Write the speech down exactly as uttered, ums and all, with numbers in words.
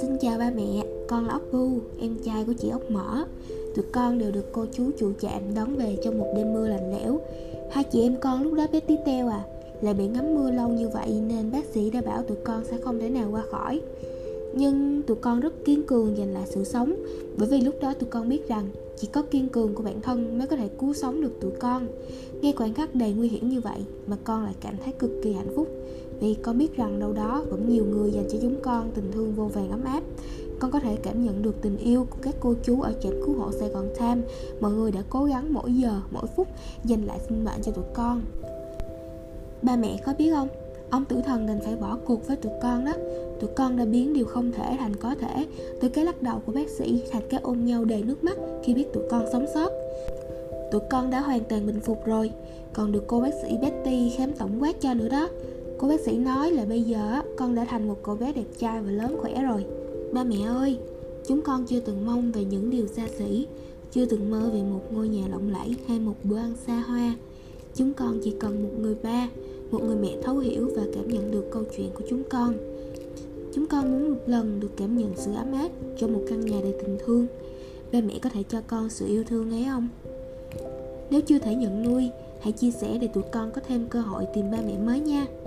Xin chào ba mẹ, con là Ốc Vu, em trai của chị Ốc Mỏ. Tụi con đều được cô chú chủ trạm đón về trong một đêm mưa lạnh lẽo. Hai chị em con lúc đó bé tí teo à, lại bị ngắm mưa lâu như vậy nên bác sĩ đã bảo tụi con sẽ không thể nào qua khỏi. Nhưng tụi con rất kiên cường giành lại sự sống, bởi vì lúc đó tụi con biết rằng chỉ có kiên cường của bản thân mới có thể cứu sống được tụi con. Ngay khoảnh khắc đầy nguy hiểm như vậy mà con lại cảm thấy cực kỳ hạnh phúc, vì con biết rằng đâu đó vẫn nhiều người dành cho chúng con tình thương vô vàn ấm áp. Con có thể cảm nhận được tình yêu của các cô chú ở trạm cứu hộ Sài Gòn Time. Mọi người đã cố gắng mỗi giờ, mỗi phút giành lại sinh mệnh cho tụi con. Ba mẹ có biết không? Ông tử thần đành phải bỏ cuộc với tụi con đó. Tụi con đã biến điều không thể thành có thể, từ cái lắc đầu của bác sĩ thành cái ôm nhau đầy nước mắt khi biết tụi con sống sót. Tụi con đã hoàn toàn bình phục rồi, còn được cô bác sĩ Betty khám tổng quát cho nữa đó. Cô bác sĩ nói là bây giờ con đã thành một cậu bé đẹp trai và lớn khỏe rồi. Ba mẹ ơi, chúng con chưa từng mong về những điều xa xỉ, chưa từng mơ về một ngôi nhà lộng lẫy hay một bữa ăn xa hoa. Chúng con chỉ cần một người ba, một người mẹ thấu hiểu và cảm nhận được câu chuyện của chúng con. Chúng con muốn một lần được cảm nhận sự ấm áp trong một căn nhà đầy tình thương. Ba mẹ có thể cho con sự yêu thương ấy không? Nếu chưa thể nhận nuôi, hãy chia sẻ để tụi con có thêm cơ hội tìm ba mẹ mới nha.